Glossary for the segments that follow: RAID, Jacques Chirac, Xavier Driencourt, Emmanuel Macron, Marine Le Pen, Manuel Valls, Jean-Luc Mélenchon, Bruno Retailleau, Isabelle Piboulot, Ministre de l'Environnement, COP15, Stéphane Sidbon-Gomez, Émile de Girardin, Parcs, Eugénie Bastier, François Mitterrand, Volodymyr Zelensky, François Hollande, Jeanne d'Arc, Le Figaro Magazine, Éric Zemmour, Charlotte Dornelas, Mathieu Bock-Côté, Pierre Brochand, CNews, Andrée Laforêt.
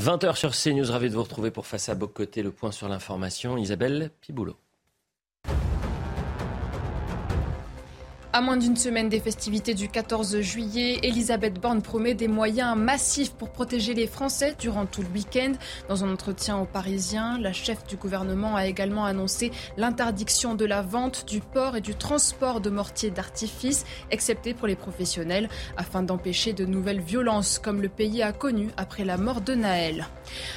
20h sur CNews, ravi de vous retrouver pour Face à Bock-Côté, le point sur l'information. Isabelle Piboulot. À moins d'une semaine des festivités du 14 juillet, Elisabeth Borne promet des moyens massifs pour protéger les Français durant tout le week-end. Dans un entretien aux Parisiens, la chef du gouvernement a également annoncé l'interdiction de la vente, du port et du transport de mortiers d'artifice, excepté pour les professionnels, afin d'empêcher de nouvelles violences comme le pays a connu après la mort de Nahel.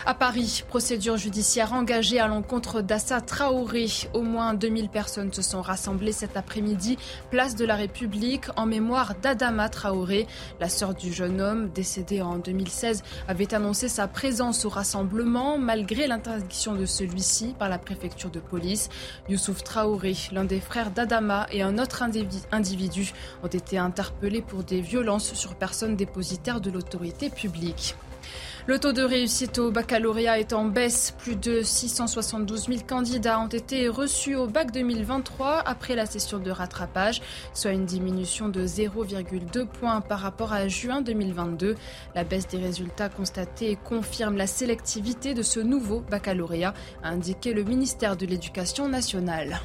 À Paris, procédure judiciaire engagée à l'encontre d'Assa Traoré. Au moins 2000 personnes se sont rassemblées cet après-midi, place de la République, en mémoire d'Adama Traoré. La sœur du jeune homme, décédée en 2016, avait annoncé sa présence au rassemblement malgré l'interdiction de celui-ci par la préfecture de police. Youssouf Traoré, l'un des frères d'Adama, et un autre individu ont été interpellés pour des violences sur personnes dépositaires de l'autorité publique. Le taux de réussite au baccalauréat est en baisse. Plus de 672 000 candidats ont été reçus au bac 2023 après la session de rattrapage, soit une diminution de 0,2 points par rapport à juin 2022. La baisse des résultats constatée confirme la sélectivité de ce nouveau baccalauréat, a indiqué le ministère de l'Éducation nationale.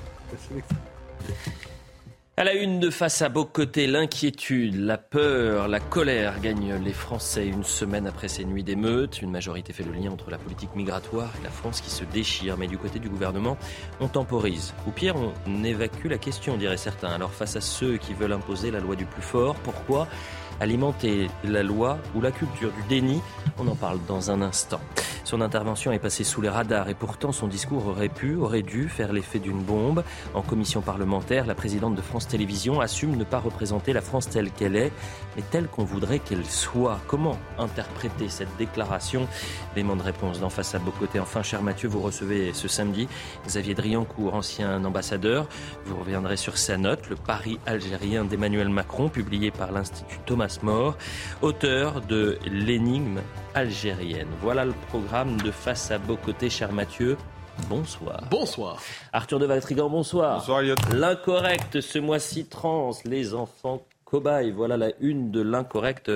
À la une de Face à Bock-Côté, l'inquiétude, la peur, la colère gagnent les Français une semaine après ces nuits d'émeutes. Une majorité fait le lien entre la politique migratoire et la France qui se déchire. Mais du côté du gouvernement, on temporise. Ou pire, on évacue la question, diraient certains. Alors face à ceux qui veulent imposer la loi du plus fort, pourquoi alimenter la loi ou la culture du déni? On en parle dans un instant. Son intervention est passée sous les radars et pourtant son discours aurait dû faire l'effet d'une bombe. En commission parlementaire, la présidente de France Télévisions assume ne pas représenter la France telle qu'elle est, mais telle qu'on voudrait qu'elle soit. Comment interpréter cette déclaration? Élément de réponse dans Face à Bock-Côté. Enfin, cher Mathieu, vous recevez ce samedi Xavier Driencourt, ancien ambassadeur. Vous reviendrez sur sa note, le pari algérien d'Emmanuel Macron, publié par l'Institut Thomas More, auteur de l'énigme algérienne. Voilà le programme de Face à Bock-Côté, cher Mathieu. Bonsoir. Bonsoir. Arthur de Vatrigant, bonsoir. Bonsoir, Elliot. L'Incorrect, ce mois-ci, trans, les enfants cobayes. Voilà la une de l'Incorrect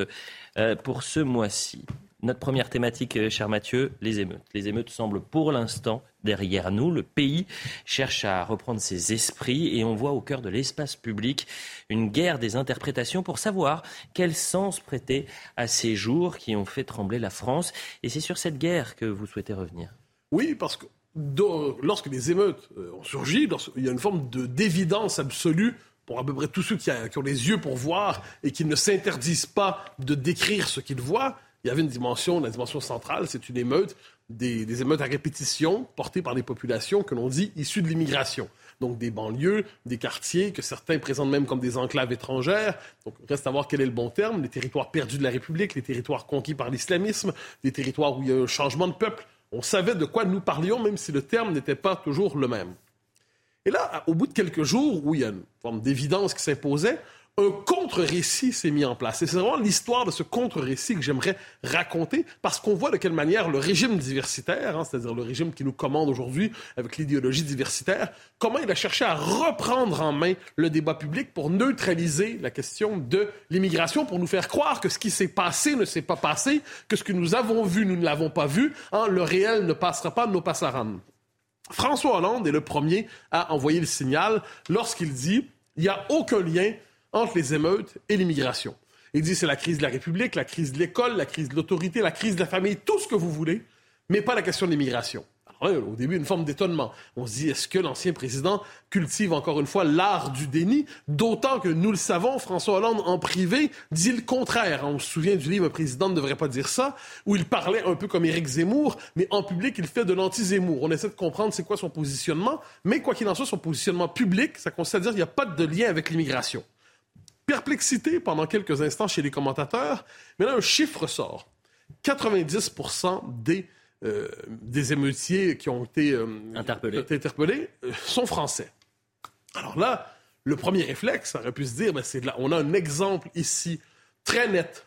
pour ce mois-ci. Notre première thématique, cher Mathieu, les émeutes. Les émeutes semblent pour l'instant derrière nous. Le pays cherche à reprendre ses esprits et on voit au cœur de l'espace public une guerre des interprétations pour savoir quel sens prêter à ces jours qui ont fait trembler la France. Et c'est sur cette guerre que vous souhaitez revenir. Oui, parce que lorsque les émeutes ont surgi, il y a une forme d'évidence absolue pour à peu près tous ceux qui ont les yeux pour voir et qui ne s'interdisent pas de décrire ce qu'ils voient. Il y avait une dimension, la dimension centrale, c'est une émeute, des émeutes à répétition portées par des populations que l'on dit issues de l'immigration. Donc des banlieues, des quartiers que certains présentent même comme des enclaves étrangères. Donc reste à voir quel est le bon terme, les territoires perdus de la République, les territoires conquis par l'islamisme, des territoires où il y a eu un changement de peuple. On savait de quoi nous parlions, même si le terme n'était pas toujours le même. Et là, au bout de quelques jours, où il y a une forme d'évidence qui s'imposait, un contre-récit s'est mis en place. Et c'est vraiment l'histoire de ce contre-récit que j'aimerais raconter, parce qu'on voit de quelle manière le régime diversitaire, c'est-à-dire le régime qui nous commande aujourd'hui avec l'idéologie diversitaire, comment il a cherché à reprendre en main le débat public pour neutraliser la question de l'immigration, pour nous faire croire que ce qui s'est passé ne s'est pas passé, que ce que nous avons vu, nous ne l'avons pas vu, le réel ne passera pas, nos passaran. François Hollande est le premier à envoyer le signal lorsqu'il dit « Il n'y a aucun lien » entre les émeutes et l'immigration. Il dit c'est la crise de la République, la crise de l'école, la crise de l'autorité, la crise de la famille, tout ce que vous voulez, mais pas la question de l'immigration. Alors là, au début, une forme d'étonnement. On se dit, est-ce que l'ancien président cultive encore une fois l'art du déni? D'autant que, nous le savons, François Hollande, en privé, dit le contraire. On se souvient du livre « Un président ne devrait pas dire ça », où il parlait un peu comme Éric Zemmour, mais en public, il fait de l'anti-Zemmour. On essaie de comprendre c'est quoi son positionnement, mais quoi qu'il en soit, son positionnement public, ça consiste à dire qu'il n'y a pas de lien avec l'immigration. Perplexité pendant quelques instants chez les commentateurs, mais là, un chiffre sort. 90% des émeutiers qui ont été interpellés sont français. Alors là, le premier réflexe, ça aurait pu se dire, ben c'est de là, on a un exemple ici très net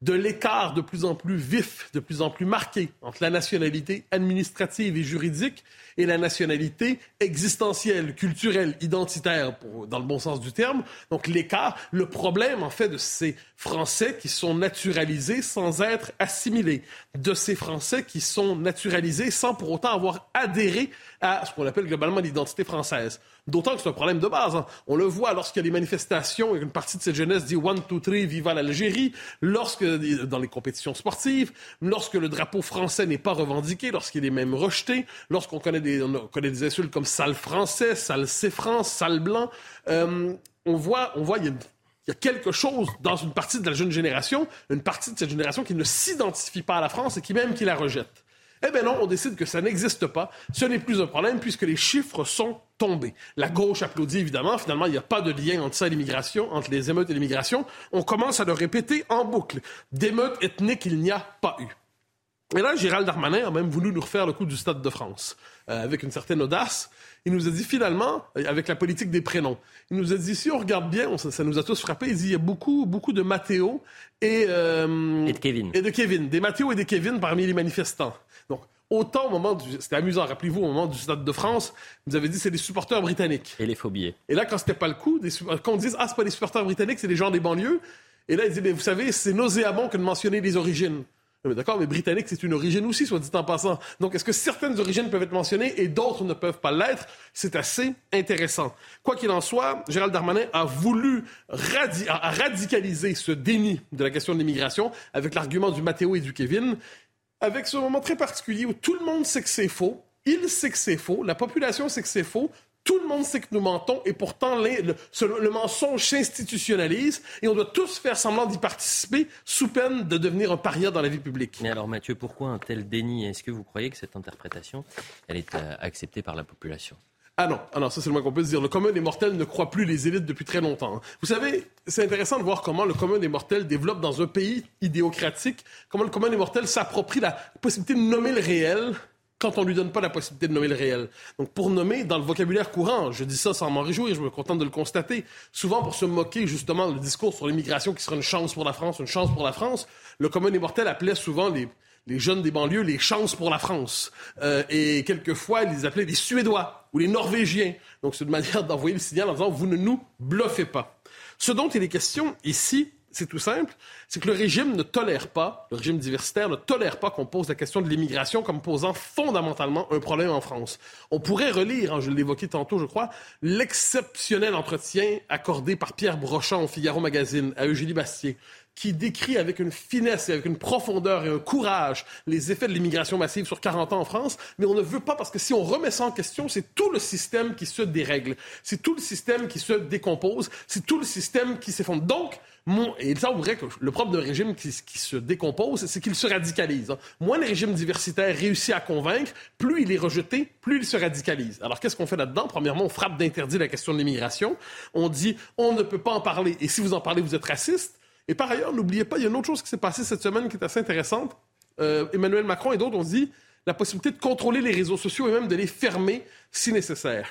de l'écart de plus en plus vif, de plus en plus marqué entre la nationalité administrative et juridique et la nationalité existentielle, culturelle, identitaire, dans le bon sens du terme. Donc l'écart, le problème en fait de ces Français qui sont naturalisés sans être assimilés, de ces Français qui sont naturalisés sans pour autant avoir adhéré à ce qu'on appelle globalement l'identité française. D'autant que c'est un problème de base. Hein. On le voit lorsqu'il y a des manifestations et qu'une partie de cette jeunesse dit « One, two, three, viva l'Algérie », lorsque dans les compétitions sportives, lorsque le drapeau français n'est pas revendiqué, lorsqu'il est même rejeté, lorsqu'on connaît des insultes comme « sale français »,« sale c'est France »,« sale blanc », on voit il y a quelque chose dans une partie de la jeune génération, une partie de cette génération qui ne s'identifie pas à la France et qui la rejette. Eh bien non, on décide que ça n'existe pas. Ce n'est plus un problème puisque les chiffres sont tombés. La gauche applaudit évidemment. Finalement, il n'y a pas de lien entre ça et l'immigration, entre les émeutes et l'immigration. On commence à le répéter en boucle. D'émeutes ethniques, il n'y a pas eu. Et là, Gérald Darmanin a même voulu nous refaire le coup du Stade de France. Avec une certaine audace, il nous a dit finalement, avec la politique des prénoms, il nous a dit, si on regarde bien, ça nous a tous frappés, il dit, il y a beaucoup, beaucoup de Mathéo et de Kevin. Des Mathéo et des Kevin parmi les manifestants. Donc, autant au moment du... C'était amusant, rappelez-vous, au moment du Stade de France, vous avez dit c'est des supporters britanniques. Et les faux billets. Et là, quand c'était pas le coup, quand on dit « Ah, c'est pas des supporters britanniques, c'est des gens des banlieues », et là, ils disent « Mais vous savez, c'est nauséabond que de mentionner les origines. » Mais d'accord, mais britannique, c'est une origine aussi, soit dit en passant. Donc, est-ce que certaines origines peuvent être mentionnées et d'autres ne peuvent pas l'être? C'est assez intéressant. Quoi qu'il en soit, Gérald Darmanin a voulu radicaliser ce déni de la question de l'immigration avec l'argument du Mathéo et du Kevin, avec ce moment très particulier où tout le monde sait que c'est faux, il sait que c'est faux, la population sait que c'est faux, tout le monde sait que nous mentons et pourtant le mensonge s'institutionnalise et on doit tous faire semblant d'y participer sous peine de devenir un paria dans la vie publique. Mais alors Mathieu, pourquoi un tel déni? Est-ce que vous croyez que cette interprétation, elle est acceptée par la population? Ah non, ça c'est le moins qu'on peut se dire. Le commun des mortels ne croit plus les élites depuis très longtemps. Vous savez, c'est intéressant de voir comment le commun des mortels développe dans un pays idéocratique, comment le commun des mortels s'approprie la possibilité de nommer le réel quand on ne lui donne pas la possibilité de nommer le réel. Donc pour nommer, dans le vocabulaire courant, je dis ça sans m'en réjouir, je me contente de le constater, souvent pour se moquer justement du discours sur l'immigration qui sera une chance pour la France, le commun des mortels appelait souvent les jeunes des banlieues, les chances pour la France. Et quelquefois, ils les appelaient les Suédois ou les Norvégiens. Donc, c'est une manière d'envoyer le signal en disant « vous ne nous bluffez pas ». Ce dont il est question ici, c'est tout simple, c'est que le régime diversitaire ne tolère pas qu'on pose la question de l'immigration comme posant fondamentalement un problème en France. On pourrait relire, je l'évoquais tantôt, je crois, l'exceptionnel entretien accordé par Pierre Brochand au Figaro Magazine à Eugénie Bastier, qui décrit avec une finesse et avec une profondeur et un courage les effets de l'immigration massive sur 40 ans en France, mais on ne veut pas parce que si on remet ça en question, c'est tout le système qui se dérègle, c'est tout le système qui se décompose, c'est tout le système qui s'effondre. Donc, et il semblerait que le propre d'un régime qui se décompose, c'est qu'il se radicalise. Moins le régime diversitaire réussit à convaincre, plus il est rejeté, plus il se radicalise. Alors qu'est-ce qu'on fait là-dedans? Premièrement, on frappe d'interdit la question de l'immigration. On dit, on ne peut pas en parler, et si vous en parlez, vous êtes raciste. Et par ailleurs, n'oubliez pas, il y a une autre chose qui s'est passée cette semaine qui est assez intéressante. Emmanuel Macron et d'autres ont dit la possibilité de contrôler les réseaux sociaux et même de les fermer si nécessaire.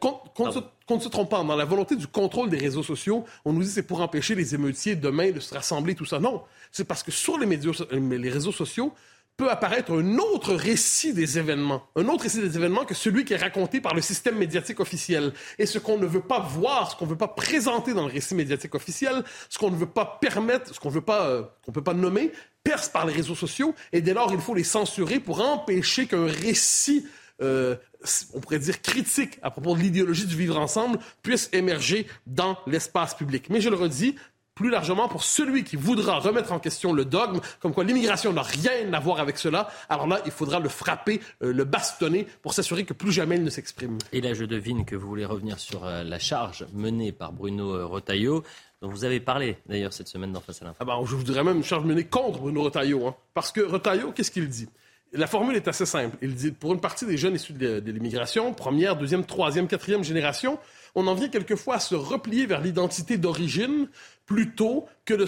Qu'on ne se trompe pas, dans la volonté du contrôle des réseaux sociaux, on nous dit c'est pour empêcher les émeutiers demain de se rassembler, tout ça. Non, c'est parce que sur les réseaux sociaux peut apparaître un autre récit des événements que celui qui est raconté par le système médiatique officiel. Et ce qu'on ne veut pas voir, ce qu'on ne veut pas présenter dans le récit médiatique officiel, ce qu'on ne veut pas permettre, ce qu'on ne veut pas, qu'on peut pas nommer, perce par les réseaux sociaux, et dès lors, il faut les censurer pour empêcher qu'un récit on pourrait dire critique à propos de l'idéologie du vivre ensemble puisse émerger dans l'espace public. Mais je le redis, plus largement pour celui qui voudra remettre en question le dogme, comme quoi l'immigration n'a rien à voir avec cela, alors là, il faudra le frapper, le bastonner pour s'assurer que plus jamais il ne s'exprime. Et là, je devine que vous voulez revenir sur la charge menée par Bruno Retailleau, dont vous avez parlé d'ailleurs cette semaine dans Face à l'info. Je vous dirais même une charge menée contre Bruno Retailleau, parce que Retailleau, qu'est-ce qu'il dit ? La formule est assez simple. Il dit, pour une partie des jeunes issus de l'immigration, première, deuxième, troisième, quatrième génération, on en vient quelquefois à se replier vers l'identité d'origine plutôt que de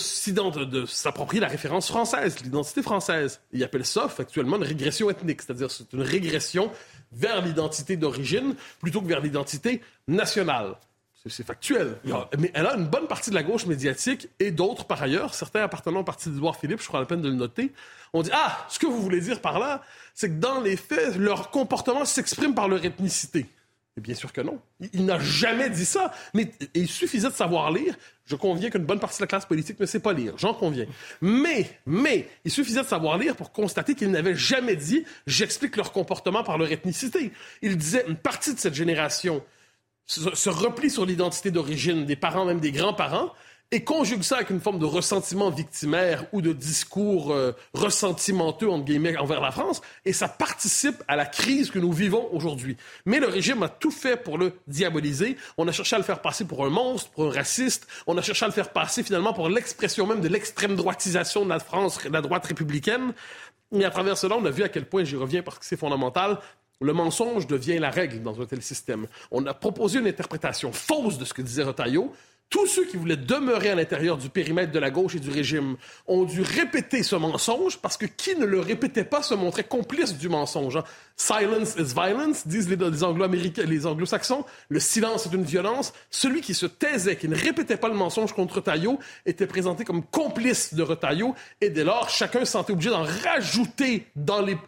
s'approprier la référence française, l'identité française. Ils appellent ça factuellement une régression ethnique, c'est-à-dire c'est une régression vers l'identité d'origine plutôt que vers l'identité nationale. C'est factuel. Mais elle a une bonne partie de la gauche médiatique et d'autres par ailleurs, certains appartenant au parti d'Édouard Philippe, je crois à la peine de le noter, on dit « Ah, ce que vous voulez dire par là, c'est que dans les faits, leur comportement s'exprime par leur ethnicité. » Et bien sûr que non. Il n'a jamais dit ça. Mais il suffisait de savoir lire. Je conviens qu'une bonne partie de la classe politique ne sait pas lire. J'en conviens. Mais il suffisait de savoir lire pour constater qu'il n'avait jamais dit « J'explique leur comportement par leur ethnicité. » Il disait « Une partie de cette génération » se replie sur l'identité d'origine des parents, même des grands-parents, et conjugue ça avec une forme de ressentiment victimaire ou de discours ressentimenteux, entre guillemets, envers la France, et ça participe à la crise que nous vivons aujourd'hui. Mais le régime a tout fait pour le diaboliser. On a cherché à le faire passer pour un monstre, pour un raciste. On a cherché à le faire passer, finalement, pour l'expression même de l'extrême-droitisation de la France, de la droite républicaine. Mais à travers cela, on a vu à quel point, j'y reviens parce que c'est fondamental, le mensonge devient la règle dans un tel système. On a proposé une interprétation fausse de ce que disait Retailleau. Tous ceux qui voulaient demeurer à l'intérieur du périmètre de la gauche et du régime ont dû répéter ce mensonge parce que qui ne le répétait pas se montrait complice du mensonge. « Silence is violence », disent les Anglo-Américains, les Anglo-Saxons. Le silence est une violence. Celui qui se taisait, qui ne répétait pas le mensonge contre Retailleau, était présenté comme complice de Retailleau. Et dès lors, chacun se sentait obligé d'en rajouter dans les...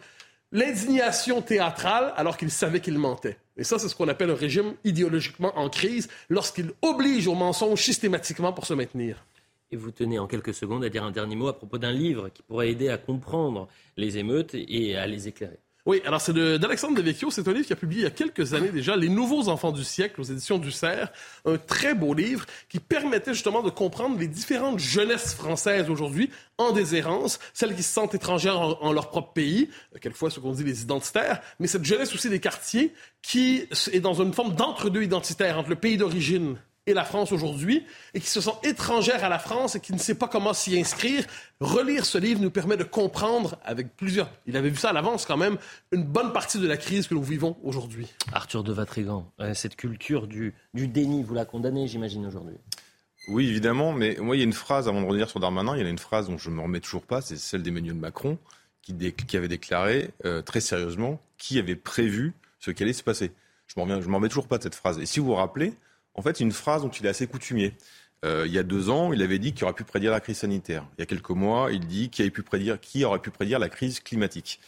L'indignation théâtrale alors qu'il savait qu'il mentait. Et ça, c'est ce qu'on appelle un régime idéologiquement en crise lorsqu'il oblige au mensonge systématiquement pour se maintenir. Et vous tenez en quelques secondes à dire un dernier mot à propos d'un livre qui pourrait aider à comprendre les émeutes et à les éclairer. Oui, alors c'est d'Alexandre Devecchio. C'est un livre qu'il a publié il y a quelques années déjà, « Les nouveaux enfants du siècle » aux éditions du Cerf. Un très beau livre qui permettait justement de comprendre les différentes jeunesses françaises aujourd'hui en déshérence, celles qui se sentent étrangères en leur propre pays, quelquefois ce qu'on dit les identitaires, mais cette jeunesse aussi des quartiers qui est dans une forme d'entre-deux identitaire entre le pays d'origine et la France aujourd'hui, et qui se sent étrangère à la France et qui ne sait pas comment s'y inscrire. Relire ce livre nous permet de comprendre avec plusieurs... Il avait vu ça à l'avance quand même, une bonne partie de la crise que nous vivons aujourd'hui. Arthur de Vatrigant, cette culture du déni, vous la condamnez, j'imagine, aujourd'hui. Oui, évidemment, mais moi, il y a une phrase, avant de revenir sur Darmanin, il y a une phrase dont je ne me remets toujours pas, c'est celle d'Emmanuel Macron, qui avait déclaré très sérieusement qui avait prévu ce qui allait se passer. Je m'en remets toujours pas de cette phrase. Et si vous vous rappelez, en fait, c'est une phrase dont il est assez coutumier. Il y a 2 ans, il avait dit qu'il aurait pu prédire la crise sanitaire. Il y a quelques mois, il dit qu'il aurait pu prédire la crise climatique.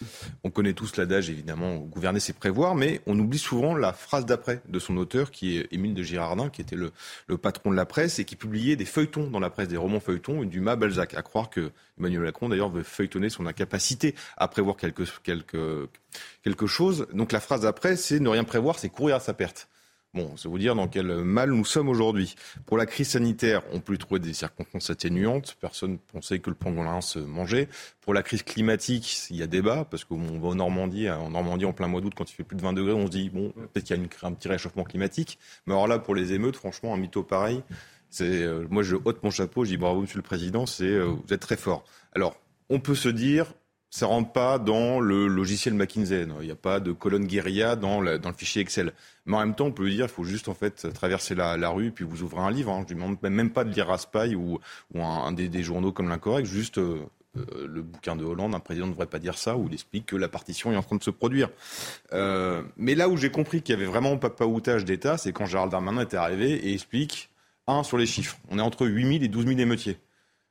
On connaît tous l'adage, évidemment, gouverner c'est prévoir, mais on oublie souvent la phrase d'après de son auteur, qui est Émile de Girardin, qui était le patron de la presse et qui publiait des feuilletons dans la presse, des romans feuilletons, Dumas, Balzac. À croire que Emmanuel Macron, d'ailleurs, veut feuilletonner son incapacité à prévoir quelque chose. Donc la phrase d'après, c'est ne rien prévoir, c'est courir à sa perte. Bon, c'est vous dire dans quel mal nous sommes aujourd'hui. Pour la crise sanitaire, on peut trouver des circonstances atténuantes. Personne ne pensait que le pangolin se mangeait. Pour la crise climatique, il y a débat, parce qu'on va en Normandie en plein mois d'août, quand il fait plus de 20 degrés, on se dit, bon, peut-être qu'il y a un petit réchauffement climatique. Mais alors là, pour les émeutes, franchement, un mytho pareil, moi je ôte mon chapeau, je dis bravo monsieur le Président, vous êtes très fort. Alors, on peut se dire... Ça ne rentre pas dans le logiciel McKinsey. Il n'y a pas de colonne guérilla dans le fichier Excel. Mais en même temps, on peut dire qu'il faut juste en fait, traverser la rue puis vous ouvrez un livre. Je ne demande même pas de lire Raspail ou un des journaux comme l'Incorrect. Juste le bouquin de Hollande, un président ne devrait pas dire ça, où il explique que la partition est en train de se produire. Mais là où j'ai compris qu'il y avait vraiment papaoutage d'État, c'est quand Gérald Darmanin était arrivé et explique, sur les chiffres, on est entre 8 000 et 12 000 émeutiers.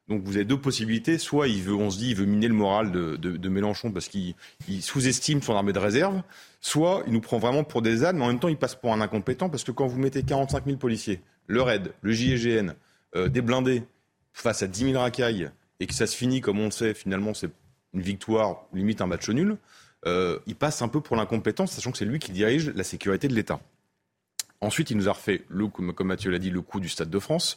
Donc vous avez 2 possibilités, soit il veut miner le moral de Mélenchon parce qu'il sous-estime son armée de réserve, soit il nous prend vraiment pour des ânes, mais en même temps il passe pour un incompétent parce que quand vous mettez 45 000 policiers, le RAID, le GIGN, des blindés face à 10 000 racailles et que ça se finit comme on le sait, finalement c'est une victoire, limite un match nul, il passe un peu pour l'incompétent, sachant que c'est lui qui dirige la sécurité de l'État. Ensuite, il nous a refait, comme Mathieu l'a dit, le coup du Stade de France.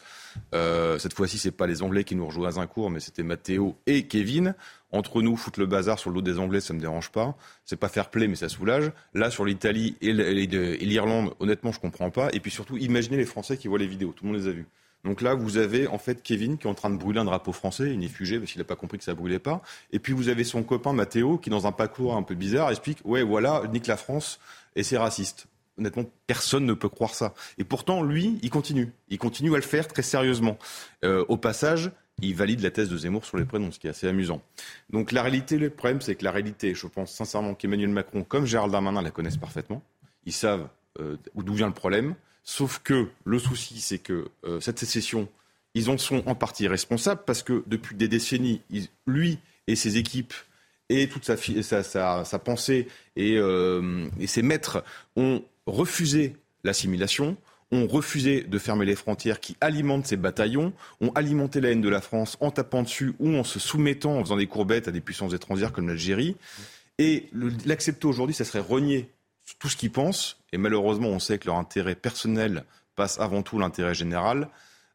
Cette fois-ci, ce n'est pas les Anglais qui nous rejoignent à Driencourt, mais c'était Mathéo et Kevin. Entre nous, foutre le bazar sur le dos des Anglais, ça ne me dérange pas. C'est pas fair play, mais ça soulage. Là, sur l'Italie et l'Irlande, honnêtement, je ne comprends pas. Et puis surtout, imaginez les Français qui voient les vidéos. Tout le monde les a vues. Donc là, vous avez en fait Kevin qui est en train de brûler un drapeau français, il est fugé parce qu'il n'a pas compris que ça ne brûlait pas. Et puis vous avez son copain Mathéo qui, dans un parcours un peu bizarre, explique « ouais, voilà, nique la France et c'est raciste ». Honnêtement, personne ne peut croire ça. Et pourtant, lui, il continue à le faire très sérieusement. Au passage, il valide la thèse de Zemmour sur les prénoms, ce qui est assez amusant. Donc la réalité, le problème, c'est que la réalité, je pense sincèrement qu'Emmanuel Macron, comme Gérald Darmanin, la connaissent parfaitement. Ils savent d'où vient le problème. Sauf que le souci, c'est que cette sécession, ils en sont en partie responsables parce que depuis des décennies, lui et ses équipes et toute sa pensée et ses maîtres ont refusé l'assimilation, ont refusé de fermer les frontières qui alimentent ces bataillons, ont alimenté la haine de la France en tapant dessus ou en se soumettant, en faisant des courbettes à des puissances étrangères comme l'Algérie. Et l'accepter aujourd'hui, ça serait renier tout ce qu'ils pensent, et malheureusement on sait que leur intérêt personnel passe avant tout l'intérêt général,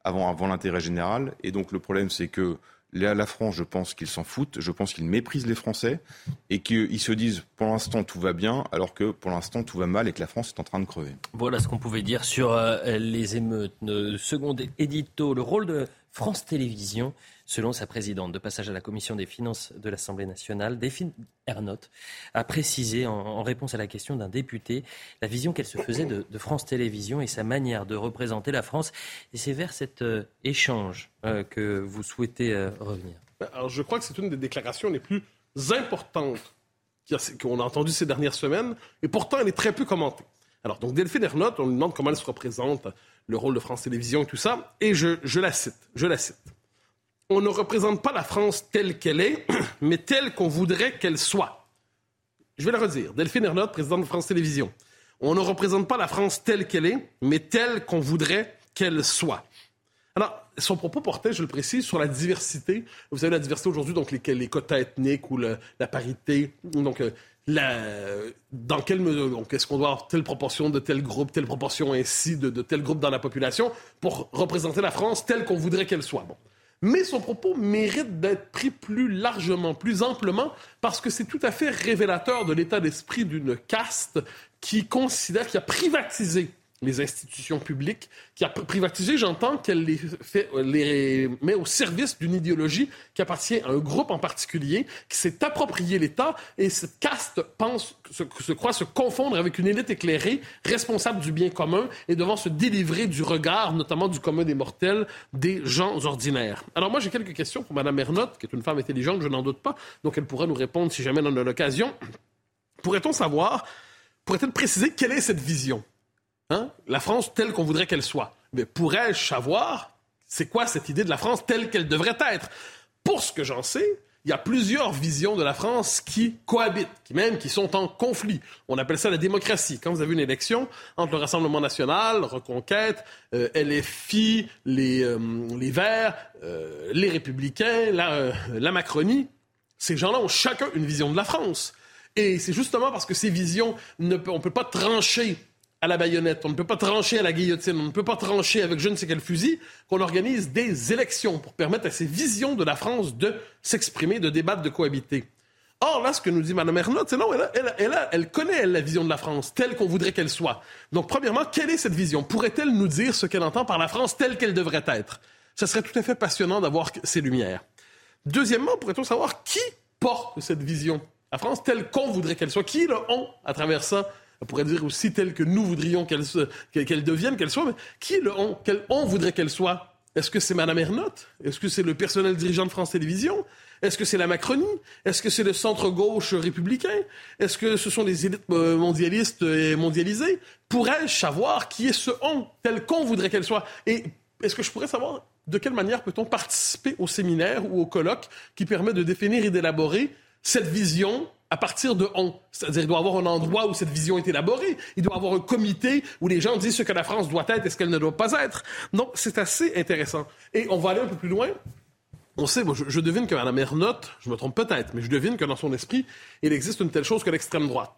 avant l'intérêt général, et donc le problème c'est que la France, je pense qu'ils s'en foutent, je pense qu'ils méprisent les Français, et qu'ils se disent pour l'instant tout va bien, alors que pour l'instant tout va mal et que la France est en train de crever. Voilà ce qu'on pouvait dire sur les émeutes. Second édito, le rôle de France Télévisions, selon sa présidente de passage à la Commission des finances de l'Assemblée nationale, Delphine Ernotte a précisé en réponse à la question d'un député la vision qu'elle se faisait de France Télévisions et sa manière de représenter la France. Et c'est vers cet échange que vous souhaitez revenir. Alors, je crois que c'est une des déclarations les plus importantes qu'on a entendues ces dernières semaines, et pourtant elle est très peu commentée. Alors, donc Delphine Ernotte, on lui demande comment elle se représente, le rôle de France Télévisions et tout ça, et je la cite. On ne représente pas la France telle qu'elle est, mais telle qu'on voudrait qu'elle soit. Je vais le redire. Delphine Ernotte, présidente de France Télévisions. On ne représente pas la France telle qu'elle est, mais telle qu'on voudrait qu'elle soit. Alors, son propos portait, je le précise, sur la diversité. Vous savez, la diversité aujourd'hui, donc les quotas ethniques ou la parité. Donc, dans quelle mesure, donc, est-ce qu'on doit avoir telle proportion de tel groupe, telle proportion ainsi de tel groupe dans la population pour représenter la France telle qu'on voudrait qu'elle soit. Bon. Mais son propos mérite d'être pris plus largement, plus amplement, parce que c'est tout à fait révélateur de l'état d'esprit d'une caste qui considère qu'il a privatisé les institutions publiques, qui a privatisé, j'entends, qu'elle les met au service d'une idéologie qui appartient à un groupe en particulier, qui s'est approprié l'État, et cette caste croit se confondre avec une élite éclairée, responsable du bien commun, et devant se délivrer du regard, notamment du commun des mortels, des gens ordinaires. Alors moi, j'ai quelques questions pour Mme Ernotte, qui est une femme intelligente, je n'en doute pas, donc elle pourra nous répondre si jamais on en a l'occasion. Pourrait-elle préciser quelle est cette vision? La France telle qu'on voudrait qu'elle soit. Mais pourrais-je savoir c'est quoi cette idée de la France telle qu'elle devrait être? Pour ce que j'en sais, il y a plusieurs visions de la France qui cohabitent, qui sont en conflit. On appelle ça la démocratie. Quand vous avez une élection entre le Rassemblement national, Reconquête, LFI, les Verts, les Républicains, la Macronie, ces gens-là ont chacun une vision de la France. Et c'est justement parce que ces visions, on ne peut pas trancher à la baïonnette, on ne peut pas trancher à la guillotine, on ne peut pas trancher avec je ne sais quel fusil, qu'on organise des élections pour permettre à ces visions de la France de s'exprimer, de débattre, de cohabiter. Or, là, ce que nous dit Mme Ernotte, c'est non, elle connaît, la vision de la France, telle qu'on voudrait qu'elle soit. Donc, premièrement, quelle est cette vision? Pourrait-elle nous dire ce qu'elle entend par la France telle qu'elle devrait être? Ce serait tout à fait passionnant d'avoir ces lumières. Deuxièmement, pourrait-on savoir qui porte cette vision? La France telle qu'on voudrait qu'elle soit. Qui le ont à travers ça? On pourrait dire aussi telle que nous voudrions qu'elle devienne, qu'elle soit, mais qui le on? Quel on voudrait qu'elle soit? Est-ce que c'est Mme Ernotte? Est-ce que c'est le personnel dirigeant de France Télévisions? Est-ce que c'est la Macronie? Est-ce que c'est le centre-gauche républicain? Est-ce que ce sont les élites mondialistes et mondialisées? Pourrais-je savoir qui est ce on, tel qu'on voudrait qu'elle soit? Et est-ce que je pourrais savoir de quelle manière peut-on participer au séminaire ou au colloque qui permet de définir et d'élaborer cette vision à partir de « on ». C'est-à-dire qu'il doit y avoir un endroit où cette vision est élaborée. Il doit y avoir un comité où les gens disent ce que la France doit être et ce qu'elle ne doit pas être. Donc, c'est assez intéressant. Et on va aller un peu plus loin. On sait, moi, je devine que Mme Ernotte, je me trompe peut-être, mais je devine que dans son esprit, il existe une telle chose que l'extrême droite.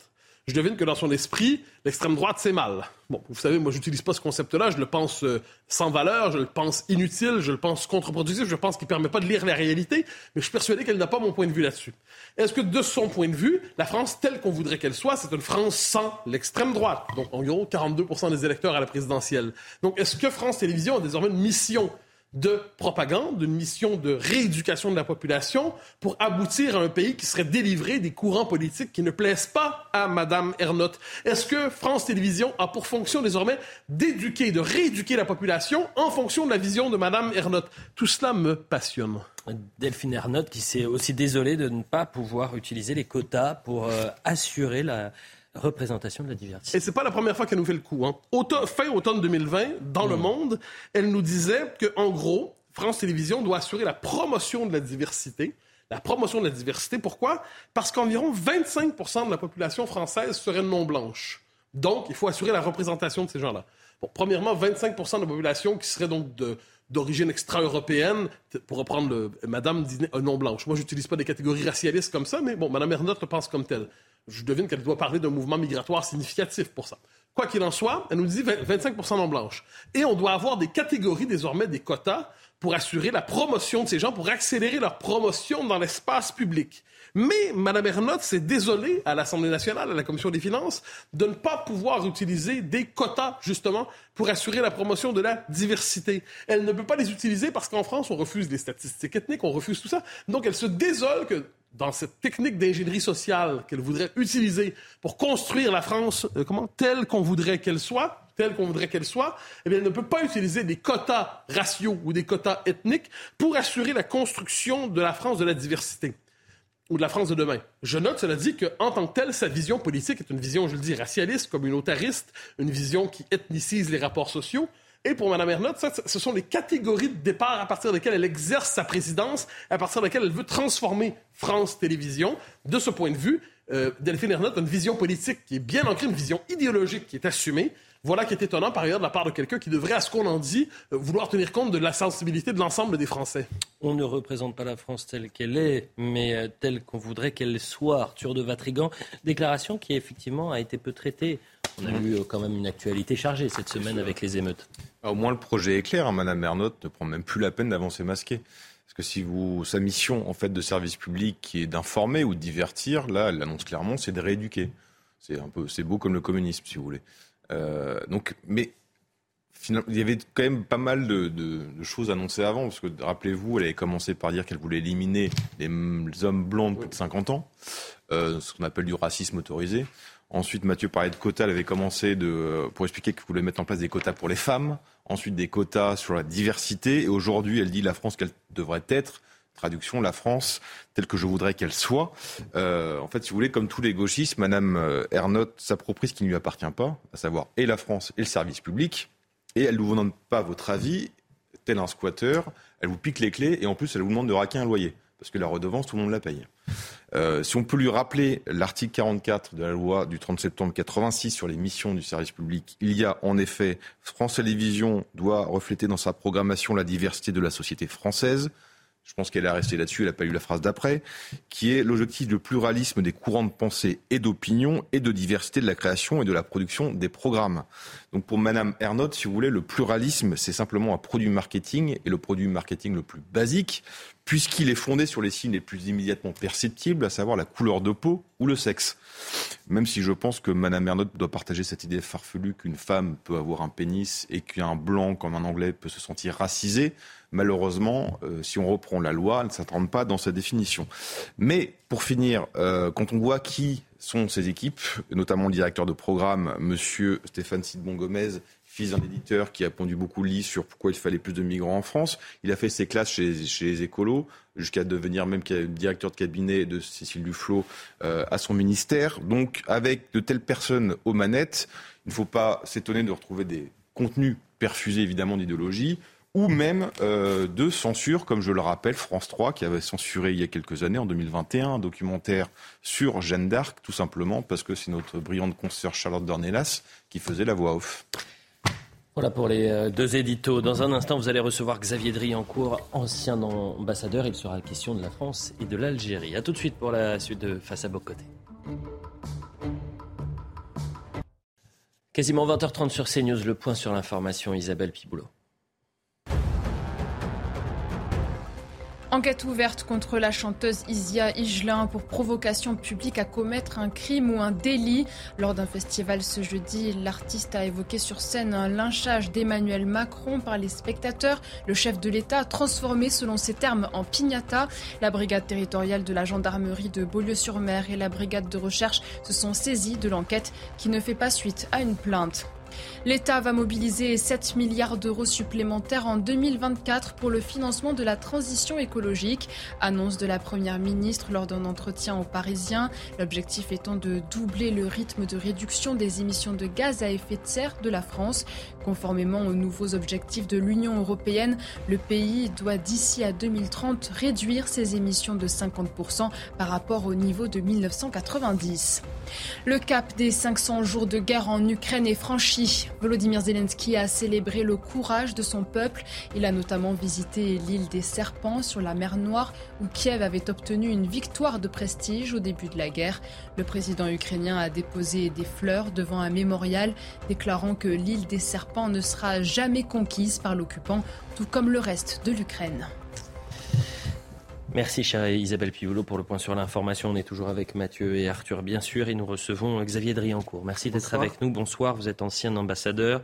je devine que dans son esprit, l'extrême droite, c'est mal. Bon, vous savez, moi, j'utilise pas ce concept-là. Je le pense sans valeur, je le pense inutile, je le pense contre-productif, je pense qu'il permet pas de lire la réalité, mais je suis persuadé qu'elle n'a pas mon point de vue là-dessus. Est-ce que, de son point de vue, la France telle qu'on voudrait qu'elle soit, c'est une France sans l'extrême droite? Donc, en gros, 42% des électeurs à la présidentielle. Donc, est-ce que France Télévisions a désormais une mission de propagande, d'une mission de rééducation de la population pour aboutir à un pays qui serait délivré des courants politiques qui ne plaisent pas à Mme Ernotte? Est-ce que France Télévisions a pour fonction désormais d'éduquer, de rééduquer la population en fonction de la vision de Mme Ernotte? Tout cela me passionne. Delphine Ernotte qui s'est aussi désolée de ne pas pouvoir utiliser les quotas pour assurer la représentation de la diversité. Et c'est pas la première fois qu'elle nous fait le coup. Hein. Fin automne 2020, dans Le Monde, elle nous disait qu'en gros, France Télévisions doit assurer la promotion de la diversité. La promotion de la diversité, pourquoi? Parce qu'environ 25% de la population française serait non blanche. Donc, il faut assurer la représentation de ces gens-là. Bon, premièrement, 25% de la population qui serait donc d'origine extra-européenne, pour reprendre Madame non blanche. Moi, j'utilise pas des catégories racialistes comme ça, mais bon, Madame Ernotte le pense comme telle. Je devine qu'elle doit parler d'un mouvement migratoire significatif pour ça. Quoi qu'il en soit, elle nous dit 25% non blanche. Et on doit avoir des catégories désormais, des quotas, pour assurer la promotion de ces gens, pour accélérer leur promotion dans l'espace public. Mais Mme Ernotte s'est désolée à l'Assemblée nationale, à la Commission des finances, de ne pas pouvoir utiliser des quotas, justement, pour assurer la promotion de la diversité. Elle ne peut pas les utiliser parce qu'en France, on refuse les statistiques ethniques, on refuse tout ça. Donc, elle se désole que, dans cette technique d'ingénierie sociale qu'elle voudrait utiliser pour construire la France telle qu'on voudrait qu'elle soit, eh bien, elle ne peut pas utiliser des quotas raciaux ou des quotas ethniques pour assurer la construction de la France de la diversité ou de la France de demain. Je note, cela dit, qu'en tant que telle, sa vision politique est une vision, je le dis, racialiste, communautariste, une vision qui ethnicise les rapports sociaux. Et pour Mme Ernotte, ça, ce sont les catégories de départ à partir desquelles elle exerce sa présidence, à partir desquelles elle veut transformer France Télévisions. De ce point de vue, Delphine Ernotte a une vision politique qui est bien ancrée, une vision idéologique qui est assumée. Voilà qui est étonnant, par ailleurs, de la part de quelqu'un qui devrait, à ce qu'on en dit, vouloir tenir compte de la sensibilité de l'ensemble des Français. On ne représente pas la France telle qu'elle est, mais telle qu'on voudrait qu'elle soit. Arthur de Vatrigant, déclaration qui, effectivement, a été peu traitée. On a eu quand même une actualité chargée cette semaine avec les émeutes. Au moins, le projet est clair. Madame Ernotte ne prend même plus la peine d'avancer masquée. Parce que si vous, sa mission en fait, de service public qui est d'informer ou de divertir, là, elle l'annonce clairement, c'est de rééduquer. C'est beau comme le communisme, si vous voulez. Donc, mais il y avait quand même pas mal de choses annoncées avant. Parce que, rappelez-vous, elle avait commencé par dire qu'elle voulait éliminer les hommes blancs de plus de 50 ans. Ce qu'on appelle du racisme autorisé. Ensuite, Mathieu parlait de quotas. Elle avait commencé pour expliquer qu'elle voulait mettre en place des quotas pour les femmes. Ensuite, des quotas sur la diversité. Et aujourd'hui, elle dit la France qu'elle devrait être. Traduction, la France telle que je voudrais qu'elle soit. En fait, si vous voulez, comme tous les gauchistes, Madame Ernotte s'approprie ce qui ne lui appartient pas, à savoir et la France et le service public. Et elle ne vous demande pas votre avis, tel un squatteur. Elle vous pique les clés et en plus, elle vous demande de raquer un loyer. Parce que la redevance, tout le monde la paye. Si on peut lui rappeler l'article 44 de la loi du 30 septembre 86 sur les missions du service public, il y a en effet France Télévisions doit refléter dans sa programmation la diversité de la société française. Je pense qu'elle a resté là-dessus, elle n'a pas lu la phrase d'après, qui est l'objectif de pluralisme des courants de pensée et d'opinion et de diversité de la création et de la production des programmes. Donc pour Madame Ernotte, si vous voulez, le pluralisme, c'est simplement un produit marketing et le produit marketing le plus basique, puisqu'il est fondé sur les signes les plus immédiatement perceptibles, à savoir la couleur de peau ou le sexe. Même si je pense que Mme Ernotte doit partager cette idée farfelue qu'une femme peut avoir un pénis et qu'un blanc, comme un anglais, peut se sentir racisé, malheureusement, si on reprend la loi, elle ne s'entend pas dans sa définition. Mais, pour finir, quand on voit qui sont ses équipes, notamment le directeur de programme, M. Stéphane Sidbon-Gomez, fils d'un éditeur qui a pondu beaucoup de livres sur pourquoi il fallait plus de migrants en France. Il a fait ses classes chez les écolos, jusqu'à devenir même directeur de cabinet de Cécile Duflot à son ministère. Donc, avec de telles personnes aux manettes, il ne faut pas s'étonner de retrouver des contenus perfusés, évidemment, d'idéologie, ou même de censure, comme je le rappelle, France 3, qui avait censuré il y a quelques années, en 2021, un documentaire sur Jeanne d'Arc, tout simplement parce que c'est notre brillante consoeur Charlotte Dornelas qui faisait la voix off. Voilà pour les deux éditos. Dans un instant, vous allez recevoir Xavier Driencourt, ancien ambassadeur. Il sera question de la France et de l'Algérie. A tout de suite pour la suite de Face à Bock-Côté. Quasiment 20h30 sur CNews, le point sur l'information, Isabelle Piboulot. Enquête ouverte contre la chanteuse Izia Higelin pour provocation publique à commettre un crime ou un délit. Lors d'un festival ce jeudi, l'artiste a évoqué sur scène un lynchage d'Emmanuel Macron par les spectateurs. Le chef de l'État a transformé, selon ses termes, en piñata. La brigade territoriale de la gendarmerie de Beaulieu-sur-Mer et la brigade de recherche se sont saisies de l'enquête qui ne fait pas suite à une plainte. L'État va mobiliser 7 milliards d'euros supplémentaires en 2024 pour le financement de la transition écologique, annonce de la Première ministre lors d'un entretien aux Parisiens. L'objectif étant de doubler le rythme de réduction des émissions de gaz à effet de serre de la France. Conformément aux nouveaux objectifs de l'Union européenne, le pays doit d'ici à 2030 réduire ses émissions de 50% par rapport au niveau de 1990. Le cap des 500 jours de guerre en Ukraine est franchi. Volodymyr Zelensky a célébré le courage de son peuple. Il a notamment visité l'île des Serpents sur la mer Noire, où Kiev avait obtenu une victoire de prestige au début de la guerre. Le président ukrainien a déposé des fleurs devant un mémorial, déclarant que l'île des Serpents ne sera jamais conquise par l'occupant, tout comme le reste de l'Ukraine. Merci chère Isabelle Piboulot pour le point sur l'information. On est toujours avec Mathieu et Arthur bien sûr et nous recevons Xavier Driencourt. Merci d'être avec nous. Bonsoir, vous êtes ancien ambassadeur.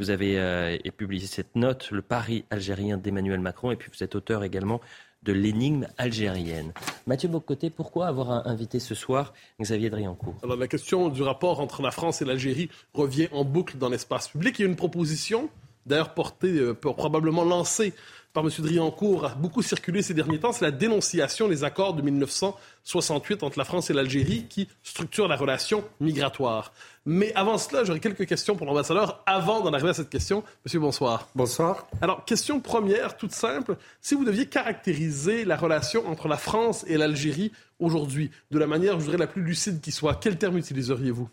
Vous avez publié cette note, le pari algérien d'Emmanuel Macron, et puis vous êtes auteur également de l'énigme algérienne. Mathieu Bock-Côté, pourquoi avoir invité ce soir Xavier Driencourt ? Alors la question du rapport entre la France et l'Algérie revient en boucle dans l'espace public. Il y a une proposition d'ailleurs portée, probablement lancée par M. Driencourt, a beaucoup circulé ces derniers temps, c'est la dénonciation des accords de 1968 entre la France et l'Algérie qui structurent la relation migratoire. Mais avant cela, j'aurais quelques questions pour l'ambassadeur. Avant d'en arriver à cette question, monsieur, bonsoir. Bonsoir. Alors, question première, toute simple. Si vous deviez caractériser la relation entre la France et l'Algérie aujourd'hui, de la manière, je dirais, la plus lucide qui soit, quel terme utiliseriez-vous ?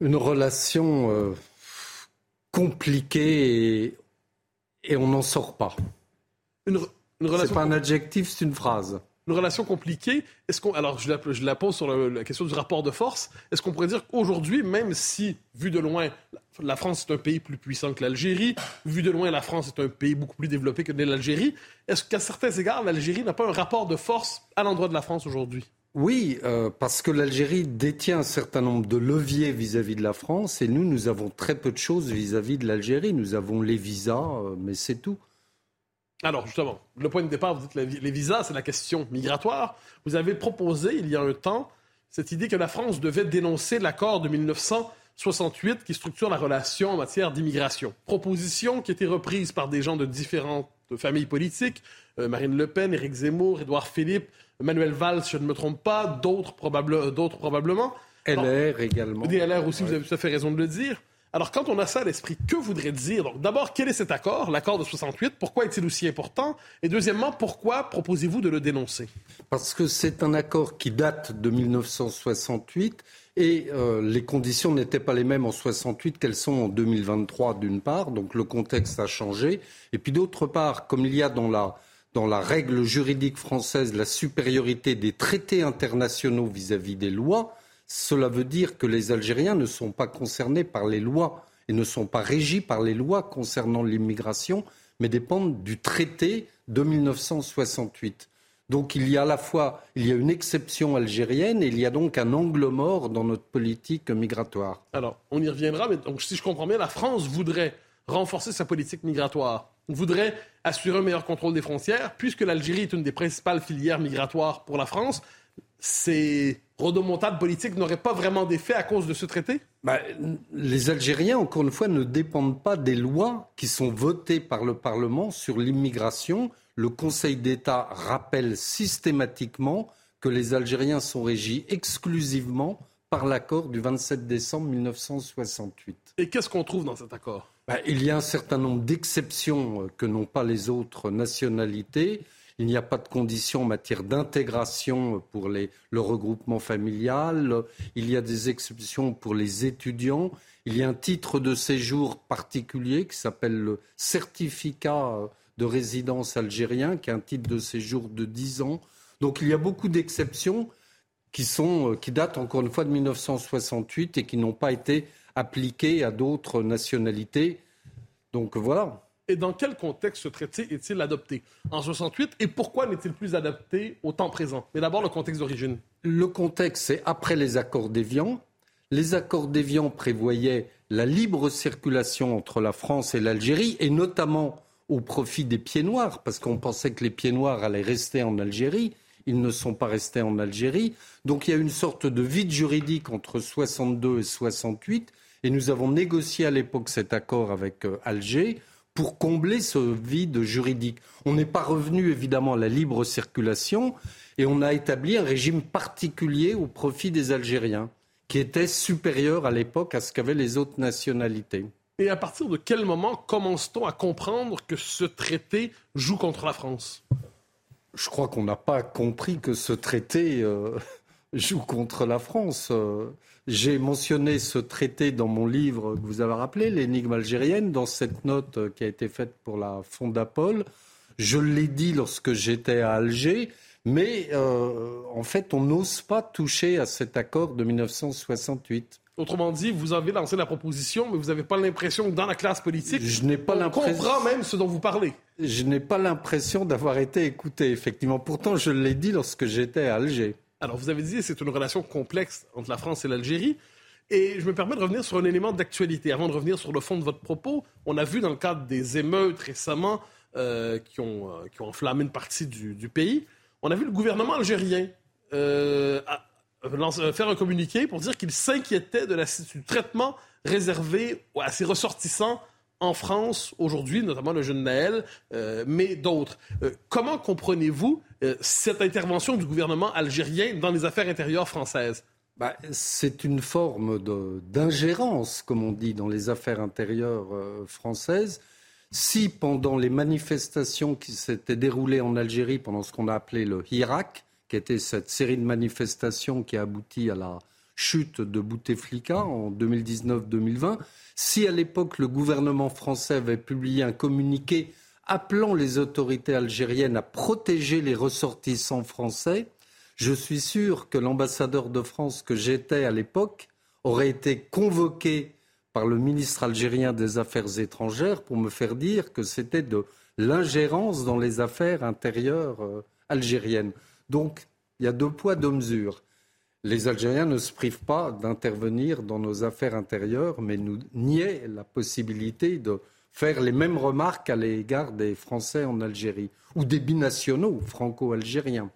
Une relation compliquée et on n'en sort pas. Une relation... C'est pas un adjectif, c'est une phrase. Une relation compliquée. Est-ce qu'on... Alors, je la pose sur la question du rapport de force. Est-ce qu'on pourrait dire qu'aujourd'hui, même si, vu de loin, la France est un pays plus puissant que l'Algérie, vu de loin, la France est un pays beaucoup plus développé que l'Algérie, est-ce qu'à certains égards, l'Algérie n'a pas un rapport de force à l'endroit de la France aujourd'hui ? Oui, parce que l'Algérie détient un certain nombre de leviers vis-à-vis de la France et nous avons très peu de choses vis-à-vis de l'Algérie. Nous avons les visas, mais c'est tout. Alors justement, le point de départ, vous dites les visas, c'est la question migratoire. Vous avez proposé il y a un temps cette idée que la France devait dénoncer l'accord de 1968 qui structure la relation en matière d'immigration. Proposition qui a été reprise par des gens de différentes familles politiques, Marine Le Pen, Éric Zemmour, Édouard Philippe, Manuel Valls, je ne me trompe pas, d'autres probablement. LR également. Des LR aussi, ouais. Vous avez tout à fait raison de le dire. Alors, quand on a ça à l'esprit, que voudrait dire ? Donc, d'abord, quel est cet accord, l'accord de 68 ? Pourquoi est-il aussi important ? Et deuxièmement, pourquoi proposez-vous de le dénoncer ? Parce que c'est un accord qui date de 1968 et les conditions n'étaient pas les mêmes en 68 qu'elles sont en 2023 d'une part, donc le contexte a changé. Et puis d'autre part, comme il y a dans la règle juridique française, la supériorité des traités internationaux vis-à-vis des lois, cela veut dire que les Algériens ne sont pas concernés par les lois et ne sont pas régis par les lois concernant l'immigration, mais dépendent du traité de 1968. Donc il y a à la fois une exception algérienne et il y a donc un angle mort dans notre politique migratoire. Alors, on y reviendra, mais donc, si je comprends bien, la France voudrait renforcer sa politique migratoire. On voudrait assurer un meilleur contrôle des frontières, puisque l'Algérie est une des principales filières migratoires pour la France. Ces rodomontades politiques n'auraient pas vraiment d'effet à cause de ce traité ? Les Algériens, encore une fois, ne dépendent pas des lois qui sont votées par le Parlement sur l'immigration. Le Conseil d'État rappelle systématiquement que les Algériens sont régis exclusivement par l'accord du 27 décembre 1968. Et qu'est-ce qu'on trouve dans cet accord ? Il y a un certain nombre d'exceptions que n'ont pas les autres nationalités. Il n'y a pas de conditions en matière d'intégration pour le regroupement familial. Il y a des exceptions pour les étudiants. Il y a un titre de séjour particulier qui s'appelle le certificat de résidence algérien, qui est un titre de séjour de 10 ans. Donc il y a beaucoup d'exceptions qui datent encore une fois de 1968 et qui n'ont pas été appliquée à d'autres nationalités. Donc voilà. Et dans quel contexte ce traité est-il adopté en 68 et pourquoi n'est-il plus adapté au temps présent? Mais d'abord le contexte d'origine. Le contexte, c'est après les accords d'Évian. Les accords d'Évian prévoyaient la libre circulation entre la France et l'Algérie, et notamment au profit des pieds noirs, parce qu'on pensait que les pieds noirs allaient rester en Algérie. Ils ne sont pas restés en Algérie. Donc il y a une sorte de vide juridique entre 62 et 68, et nous avons négocié à l'époque cet accord avec Alger pour combler ce vide juridique. On n'est pas revenu évidemment à la libre circulation, et on a établi un régime particulier au profit des Algériens, qui était supérieur à l'époque à ce qu'avaient les autres nationalités. Et à partir de quel moment commence-t-on à comprendre que ce traité joue contre la France ? Je crois qu'on n'a pas compris que ce traité joue contre la France. J'ai mentionné ce traité dans mon livre que vous avez rappelé, L'énigme algérienne, dans cette note qui a été faite pour la Fondapol. Je l'ai dit lorsque j'étais à Alger, mais en fait, on n'ose pas toucher à cet accord de 1968. Autrement dit, vous avez lancé la proposition, mais vous n'avez pas l'impression que dans la classe politique, on comprend même ce dont vous parlez. Je n'ai pas l'impression d'avoir été écouté, effectivement. Pourtant, je l'ai dit lorsque j'étais à Alger. Alors, vous avez dit que c'est une relation complexe entre la France et l'Algérie. Et je me permets de revenir sur un élément d'actualité. Avant de revenir sur le fond de votre propos, on a vu dans le cadre des émeutes récemment qui ont enflammé une partie du pays, on a vu le gouvernement algérien faire un communiqué pour dire qu'il s'inquiétait du traitement réservé à ses ressortissants en France aujourd'hui, notamment le jeune Nahel, mais d'autres. Comment comprenez-vous cette intervention du gouvernement algérien dans les affaires intérieures françaises? C'est une forme d'ingérence, comme on dit, dans les affaires intérieures françaises. Si pendant les manifestations qui s'étaient déroulées en Algérie, pendant ce qu'on a appelé le Hirak, qui était cette série de manifestations qui a abouti à la chute de Bouteflika en 2019-2020. Si à l'époque le gouvernement français avait publié un communiqué appelant les autorités algériennes à protéger les ressortissants français, je suis sûr que l'ambassadeur de France que j'étais à l'époque aurait été convoqué par le ministre algérien des Affaires étrangères pour me faire dire que c'était de l'ingérence dans les affaires intérieures algériennes. Donc, il y a deux poids, deux mesures. Les Algériens ne se privent pas d'intervenir dans nos affaires intérieures, mais nous niaient la possibilité de faire les mêmes remarques à l'égard des Français en Algérie, ou des binationaux franco-algériens.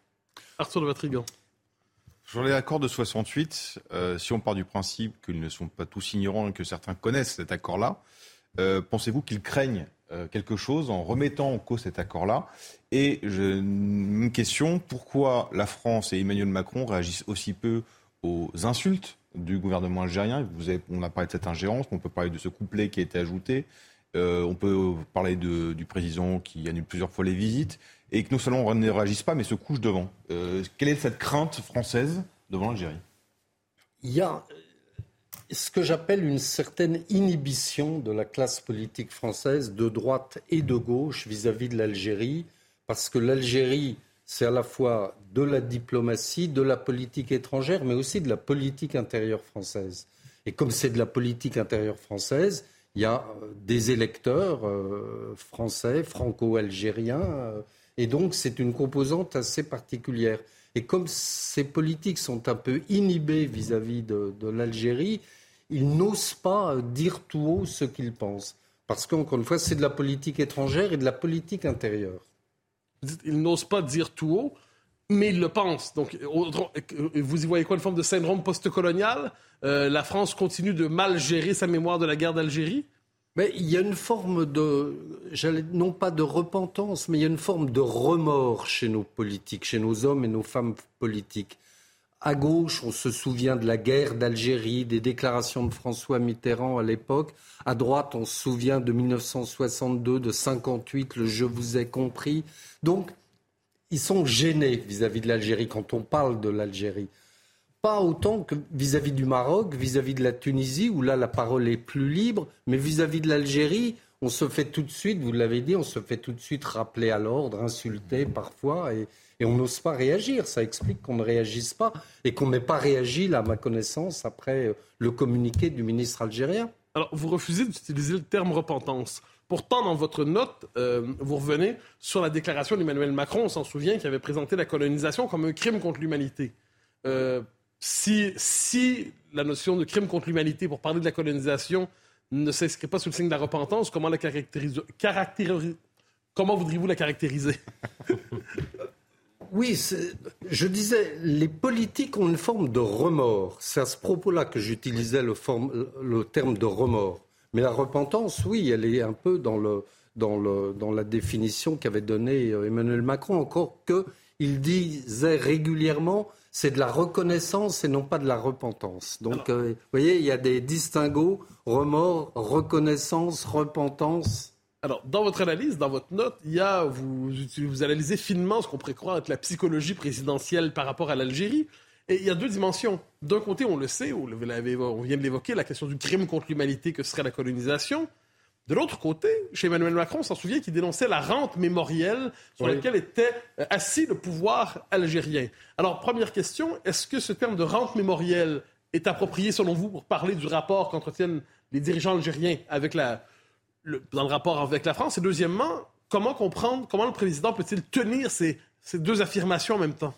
Arthur de Vatrigant. Sur les accords de 68, si on part du principe qu'ils ne sont pas tous ignorants et que certains connaissent cet accord-là, pensez-vous qu'ils craignent quelque chose en remettant en cause cet accord-là? Et une question, pourquoi la France et Emmanuel Macron réagissent aussi peu aux insultes du gouvernement algérien? On a parlé de cette ingérence, on peut parler de ce couplet qui a été ajouté, on peut parler du président qui annule plusieurs fois les visites, et que non seulement on ne réagisse pas, mais se couche devant. Quelle est cette crainte française devant l'Algérie? Il y a ce que j'appelle une certaine inhibition de la classe politique française, de droite et de gauche, vis-à-vis de l'Algérie, parce que l'Algérie, c'est à la fois de la diplomatie, de la politique étrangère, mais aussi de la politique intérieure française. Et comme c'est de la politique intérieure française, il y a des électeurs français, franco-algériens, et donc c'est une composante assez particulière. Et comme ces politiques sont un peu inhibées vis-à-vis de l'Algérie, ils n'osent pas dire tout haut ce qu'ils pensent. Parce qu'encore une fois, c'est de la politique étrangère et de la politique intérieure. Ils n'osent pas dire tout haut, mais ils le pensent. Donc, vous y voyez quoi, une forme de syndrome post-colonial? La France continue de mal gérer sa mémoire de la guerre d'Algérie? Mais il y a une forme non pas de repentance, mais il y a une forme de remords chez nos politiques, chez nos hommes et nos femmes politiques. À gauche, on se souvient de la guerre d'Algérie, des déclarations de François Mitterrand à l'époque. À droite, on se souvient de 1962, de 58, le « je vous ai compris ». Donc, ils sont gênés vis-à-vis de l'Algérie quand on parle de l'Algérie. Pas autant que vis-à-vis du Maroc, vis-à-vis de la Tunisie, où là, la parole est plus libre. Mais vis-à-vis de l'Algérie, on se fait tout de suite, vous l'avez dit, on se fait tout de suite rappeler à l'ordre, insulter parfois. Et, et on n'ose pas réagir. Ça explique qu'on ne réagisse pas et qu'on n'ait pas réagi, là, à ma connaissance, après le communiqué du ministre algérien. Alors, vous refusez d'utiliser le terme repentance. Pourtant, dans votre note, vous revenez sur la déclaration d'Emmanuel Macron, on s'en souvient, qui avait présenté la colonisation comme un crime contre l'humanité. Si la notion de crime contre l'humanité, pour parler de la colonisation, ne s'inscrit pas sous le signe de la repentance, comment la Comment voudriez-vous la caractériser? Oui, je disais, les politiques ont une forme de remords. C'est à ce propos-là que j'utilisais le terme de remords. Mais la repentance, oui, elle est un peu dans la définition qu'avait donnée Emmanuel Macron, encore qu'il disait régulièrement c'est de la reconnaissance et non pas de la repentance. Donc, vous voyez, il y a des distinguos, remords, reconnaissance, repentance. Alors, dans votre analyse, dans votre note, vous analysez finement ce qu'on pourrait croire être la psychologie présidentielle par rapport à l'Algérie. Et il y a deux dimensions. D'un côté, on le sait, on vient de l'évoquer, la question du crime contre l'humanité que serait la colonisation. De l'autre côté, chez Emmanuel Macron, on s'en souvient qu'il dénonçait la rente mémorielle sur laquelle était assis le pouvoir algérien. Alors, première question, est-ce que ce terme de rente mémorielle est approprié, selon vous, pour parler du rapport qu'entretiennent les dirigeants algériens avec dans le rapport avec la France? Et deuxièmement, comment le président peut-il tenir ces deux affirmations en même temps?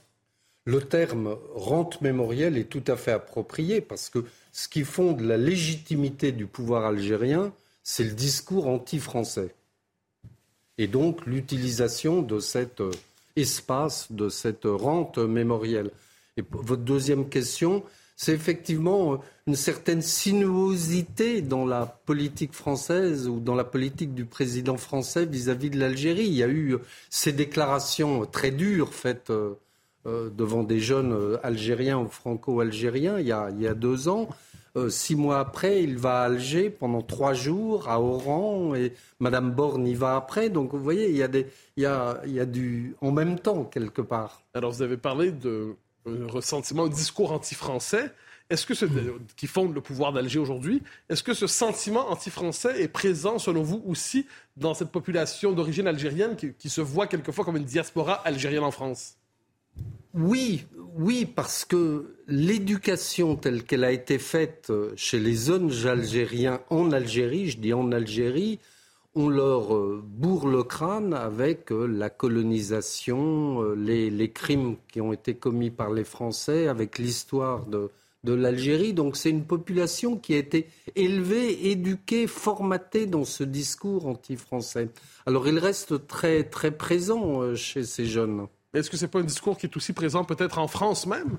Le terme « rente mémorielle » est tout à fait approprié parce que ce qui fonde la légitimité du pouvoir algérien, c'est le discours anti-français. Et donc l'utilisation de cet espace, de cette rente mémorielle. Et votre deuxième question, c'est effectivement une certaine sinuosité dans la politique française ou dans la politique du président français vis-à-vis de l'Algérie. Il y a eu ces déclarations très dures faites devant des jeunes Algériens ou Franco-Algériens il y a 2 ans. 6 mois après, il va à Alger pendant 3 jours, à Oran, et Mme Borne y va après. Donc vous voyez, il y a du en même temps quelque part. Alors vous avez parlé de ressentiment, de discours anti-français. Est-ce que qui fonde le pouvoir d'Alger aujourd'hui, est-ce que ce sentiment anti-français est présent, selon vous, aussi dans cette population d'origine algérienne qui se voit quelquefois comme une diaspora algérienne en France? Oui, parce que l'éducation telle qu'elle a été faite chez les jeunes Algériens en Algérie, je dis en Algérie, on leur bourre le crâne avec la colonisation, les crimes qui ont été commis par les Français, avec l'histoire de l'Algérie. Donc c'est une population qui a été élevée, éduquée, formatée dans ce discours anti-français. Alors il reste très, très présent chez ces jeunes. Est-ce que ce n'est pas un discours qui est aussi présent peut-être en France même?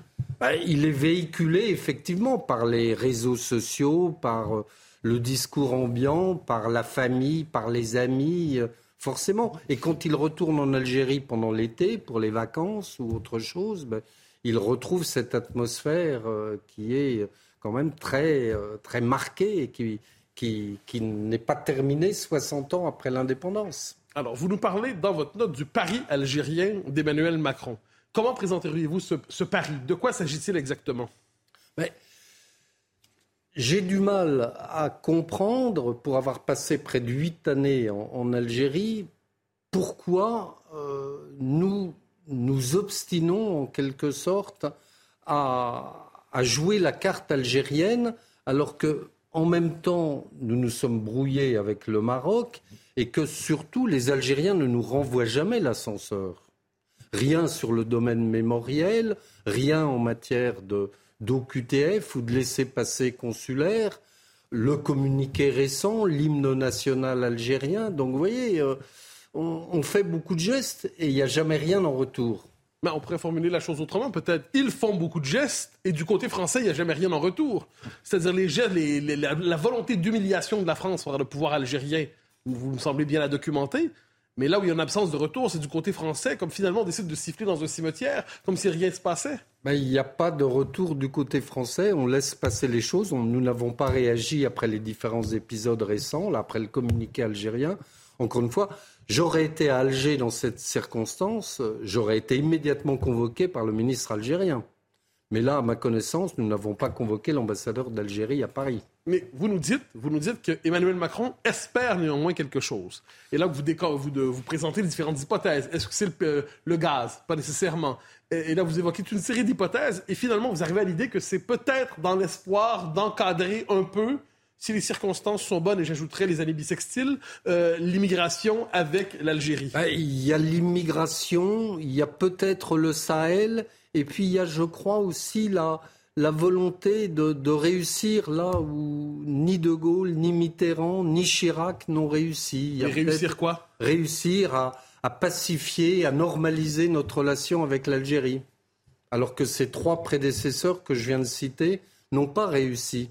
Il est véhiculé effectivement par les réseaux sociaux, par le discours ambiant, par la famille, par les amis, forcément. Et quand ils retournent en Algérie pendant l'été, pour les vacances ou autre chose, ils retrouvent cette atmosphère qui est quand même très, très marquée et qui n'est pas terminée 60 ans après l'indépendance. Alors, vous nous parlez dans votre note du pari algérien d'Emmanuel Macron. Comment présenteriez-vous ce pari? De quoi s'agit-il exactement? J'ai du mal à comprendre, pour avoir passé près de 8 années en Algérie, pourquoi nous nous obstinons en quelque sorte à jouer la carte algérienne alors que, en même temps, nous nous sommes brouillés avec le Maroc et que surtout les Algériens ne nous renvoient jamais l'ascenseur. Rien sur le domaine mémoriel, rien en matière d'OQTF ou de laissez-passer consulaire, le communiqué récent, l'hymne national algérien. Donc vous voyez, on fait beaucoup de gestes et il n'y a jamais rien en retour. Mais on pourrait formuler la chose autrement, peut-être. Ils font beaucoup de gestes, et du côté français, il n'y a jamais rien en retour. C'est-à-dire les gestes, la volonté d'humiliation de la France par le pouvoir algérien, vous me semblez bien la documenter, mais là où il y a une absence de retour, c'est du côté français, comme finalement on décide de siffler dans un cimetière, comme si rien ne se passait. Il n'y a pas de retour du côté français, on laisse passer les choses, nous n'avons pas réagi après les différents épisodes récents, là, après le communiqué algérien, encore une fois. J'aurais été à Alger dans cette circonstance, j'aurais été immédiatement convoqué par le ministre algérien. Mais là, à ma connaissance, nous n'avons pas convoqué l'ambassadeur d'Algérie à Paris. Mais vous nous dites que Emmanuel Macron espère néanmoins quelque chose. Et là, vous présentez les différentes hypothèses. Est-ce que c'est le gaz? Pas nécessairement. Et là, vous évoquez toute une série d'hypothèses. Et finalement, vous arrivez à l'idée que c'est peut-être dans l'espoir d'encadrer un peu, si les circonstances sont bonnes, et j'ajouterais les années bissextiles, l'immigration avec l'Algérie. Il y a l'immigration, il y a peut-être le Sahel, et puis il y a, je crois, aussi la volonté de réussir là où ni de Gaulle, ni Mitterrand, ni Chirac n'ont réussi. Mais réussir quoi? Réussir à pacifier, à normaliser notre relation avec l'Algérie. Alors que ces trois prédécesseurs que je viens de citer n'ont pas réussi.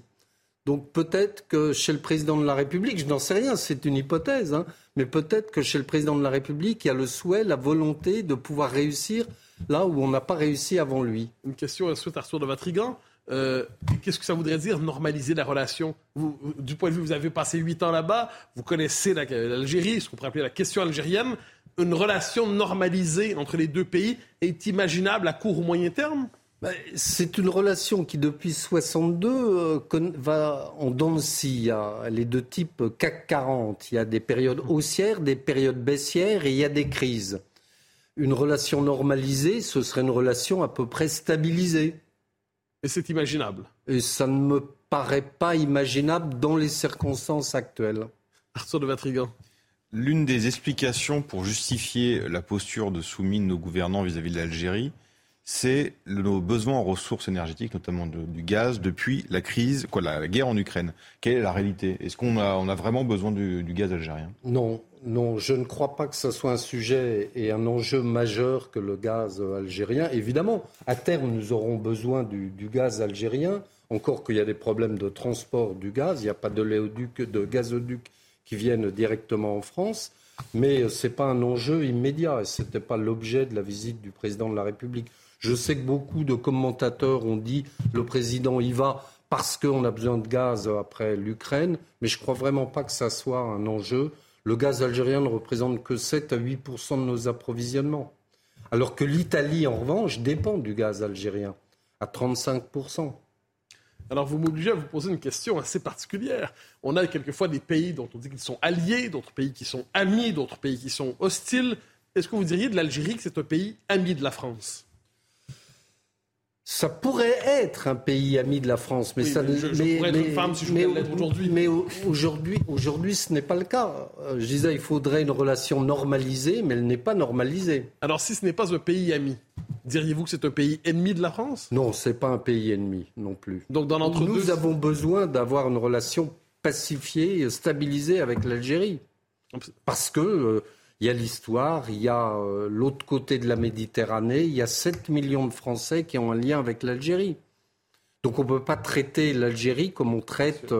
Donc peut-être que chez le président de la République, je n'en sais rien, c'est une hypothèse, mais peut-être que chez le président de la République, il y a le souhait, la volonté de pouvoir réussir là où on n'a pas réussi avant lui. Une question ensuite à Arthur de Vatrigant. Qu'est-ce que ça voudrait dire, normaliser la relation? Vous, du point de vue, vous avez passé 8 ans là-bas, vous connaissez l'Algérie, ce qu'on pourrait appeler la question algérienne. Une relation normalisée entre les deux pays est imaginable à court ou moyen terme? C'est une relation qui, depuis 1962, va en dents de scie. Elle est de type CAC 40. Il y a des périodes haussières, des périodes baissières et il y a des crises. Une relation normalisée, ce serait une relation à peu près stabilisée. Et c'est imaginable? Et ça ne me paraît pas imaginable dans les circonstances actuelles. Arthur de Vatrigant. L'une des explications pour justifier la posture de soumis de nos gouvernants vis-à-vis de l'Algérie, c'est nos besoins en ressources énergétiques, notamment du gaz, depuis la crise, la guerre en Ukraine. Quelle est la réalité? Est-ce qu'on a vraiment besoin du gaz algérien? Non, je ne crois pas que ce soit un sujet et un enjeu majeur que le gaz algérien. Évidemment, à terme, nous aurons besoin du gaz algérien, encore qu'il y a des problèmes de transport du gaz. Il n'y a pas de gazoduc qui viennent directement en France. Mais ce n'est pas un enjeu immédiat et ce n'était pas l'objet de la visite du président de la République. Je sais que beaucoup de commentateurs ont dit « le président y va parce qu'on a besoin de gaz après l'Ukraine », mais je ne crois vraiment pas que ça soit un enjeu. Le gaz algérien ne représente que 7 à 8% de nos approvisionnements, alors que l'Italie, en revanche, dépend du gaz algérien à 35%. Alors vous m'obligez à vous poser une question assez particulière. On a quelquefois des pays dont on dit qu'ils sont alliés, d'autres pays qui sont amis, d'autres pays qui sont hostiles. Est-ce que vous diriez de l'Algérie que c'est un pays ami de la France ? Ça pourrait être un pays ami de la France, mais oui, ça. Je pourrais être une femme si je voulais l'être aujourd'hui. Mais aujourd'hui, ce n'est pas le cas. Je disais, il faudrait une relation normalisée, mais elle n'est pas normalisée. Alors, si ce n'est pas un pays ami, diriez-vous que c'est un pays ennemi de la France? Non, c'est pas un pays ennemi non plus. Donc, dans l'entre-deux, nous avons besoin d'avoir une relation pacifiée, stabilisée avec l'Algérie, parce que. Il y a l'histoire, il y a l'autre côté de la Méditerranée, il y a 7 millions de Français qui ont un lien avec l'Algérie. Donc on ne peut pas traiter l'Algérie comme on traite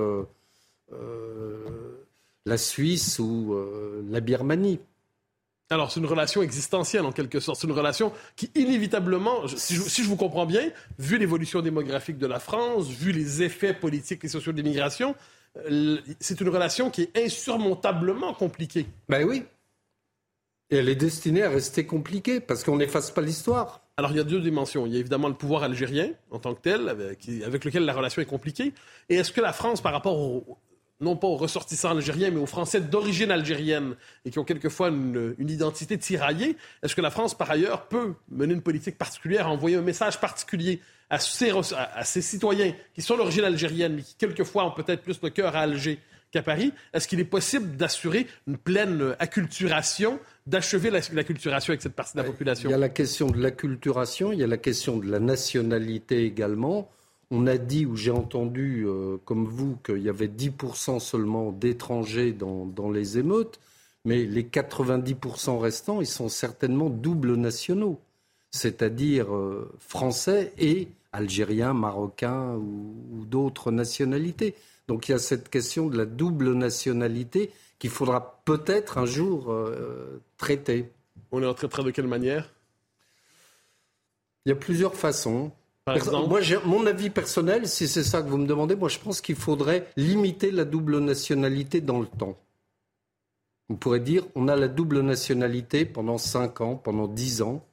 la Suisse ou la Birmanie. Alors c'est une relation existentielle en quelque sorte, c'est une relation qui inévitablement, si je vous comprends bien, vu l'évolution démographique de la France, vu les effets politiques et sociaux de l'immigration, c'est une relation qui est insurmontablement compliquée. Ben oui. Et elle est destinée à rester compliquée, parce qu'on n'efface pas l'histoire. Alors, il y a deux dimensions. Il y a évidemment le pouvoir algérien, en tant que tel, avec lequel la relation est compliquée. Et est-ce que la France, par rapport, non pas aux ressortissants algériens, mais aux Français d'origine algérienne, et qui ont quelquefois une identité tiraillée, est-ce que la France, par ailleurs, peut mener une politique particulière, envoyer un message particulier à ses citoyens qui sont d'origine algérienne, mais qui, quelquefois, ont peut-être plus le cœur à Alger qu'à Paris? Est-ce qu'il est possible d'assurer une pleine acculturation, d'achever l'acculturation avec cette partie de la population? Il y a la question de l'acculturation, il y a la question de la nationalité également. On a dit, ou j'ai entendu, comme vous, qu'il y avait 10% seulement d'étrangers dans les émeutes, mais les 90% restants, ils sont certainement double nationaux, c'est-à-dire français et algériens, marocains ou d'autres nationalités. Donc il y a cette question de la double nationalité qu'il faudra peut-être un jour traiter. On est en train de quelle manière? Il y a plusieurs façons. Par exemple, moi, mon avis personnel, si c'est ça que vous me demandez, moi je pense qu'il faudrait limiter la double nationalité dans le temps. On pourrait dire on a la double nationalité pendant 5 ans, pendant 10 ans.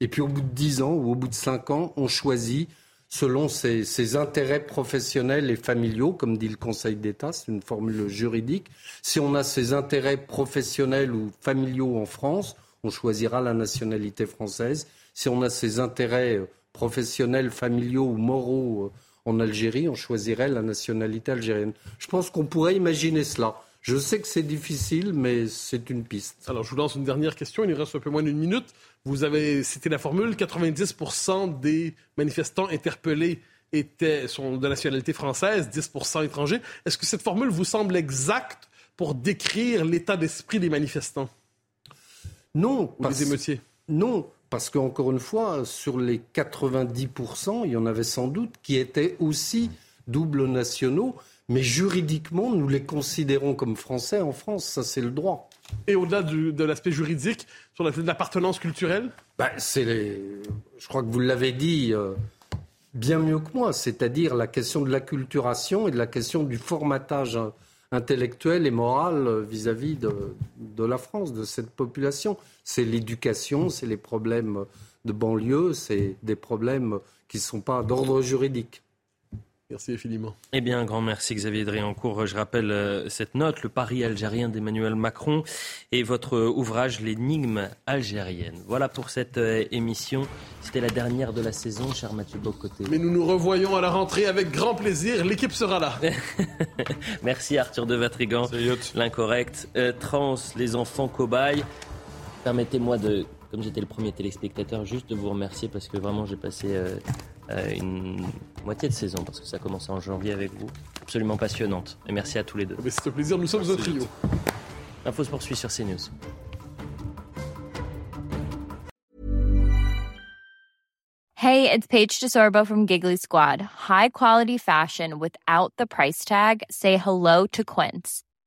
Et puis au bout de 10 ans ou au bout de 5 ans, on choisit selon ses intérêts professionnels et familiaux, comme dit le Conseil d'État, c'est une formule juridique. Si on a ses intérêts professionnels ou familiaux en France, on choisira la nationalité française. Si on a ses intérêts professionnels, familiaux ou moraux en Algérie, on choisirait la nationalité algérienne. Je pense qu'on pourrait imaginer cela. Je sais que c'est difficile, mais c'est une piste. Alors, je vous lance une dernière question. Il nous reste un peu moins d'une minute. Vous avez cité la formule. 90% des manifestants interpellés sont de nationalité française, 10% étrangers. Est-ce que cette formule vous semble exacte pour décrire l'état d'esprit des manifestants? Non. Ou des émeutiers? Non. Parce qu'encore une fois, sur les 90%, il y en avait sans doute qui étaient aussi doubles nationaux. Mais juridiquement, nous les considérons comme français en France. Ça, c'est le droit. Et au-delà de l'aspect juridique, sur l'appartenance culturelle, je crois que vous l'avez dit bien mieux que moi, c'est-à-dire la question de l'acculturation et de la question du formatage intellectuel et moral vis-à-vis de la France, de cette population. C'est l'éducation, c'est les problèmes de banlieue, c'est des problèmes qui ne sont pas d'ordre juridique. Merci infiniment. Eh bien, un grand merci Xavier Driencourt. Je rappelle cette note, le pari algérien d'Emmanuel Macron et votre ouvrage L'énigme algérienne. Voilà pour cette émission. C'était la dernière de la saison, cher Mathieu Bock-Côté. Mais nous nous revoyons à la rentrée avec grand plaisir. L'équipe sera là. Merci Arthur de Vatrigant. L'Incorrect. Trans, les enfants cobayes. Permettez-moi comme j'étais le premier téléspectateur, juste de vous remercier parce que vraiment j'ai passé... une moitié de saison, parce que ça commence en janvier avec vous, absolument passionnante. Et merci à tous les deux. Mais c'est un plaisir, nous sommes un trio. L'info se poursuit sur CNews. Hey, it's Paige Desorbo from Giggly Squad. High quality fashion without the price tag. Say hello to Quince.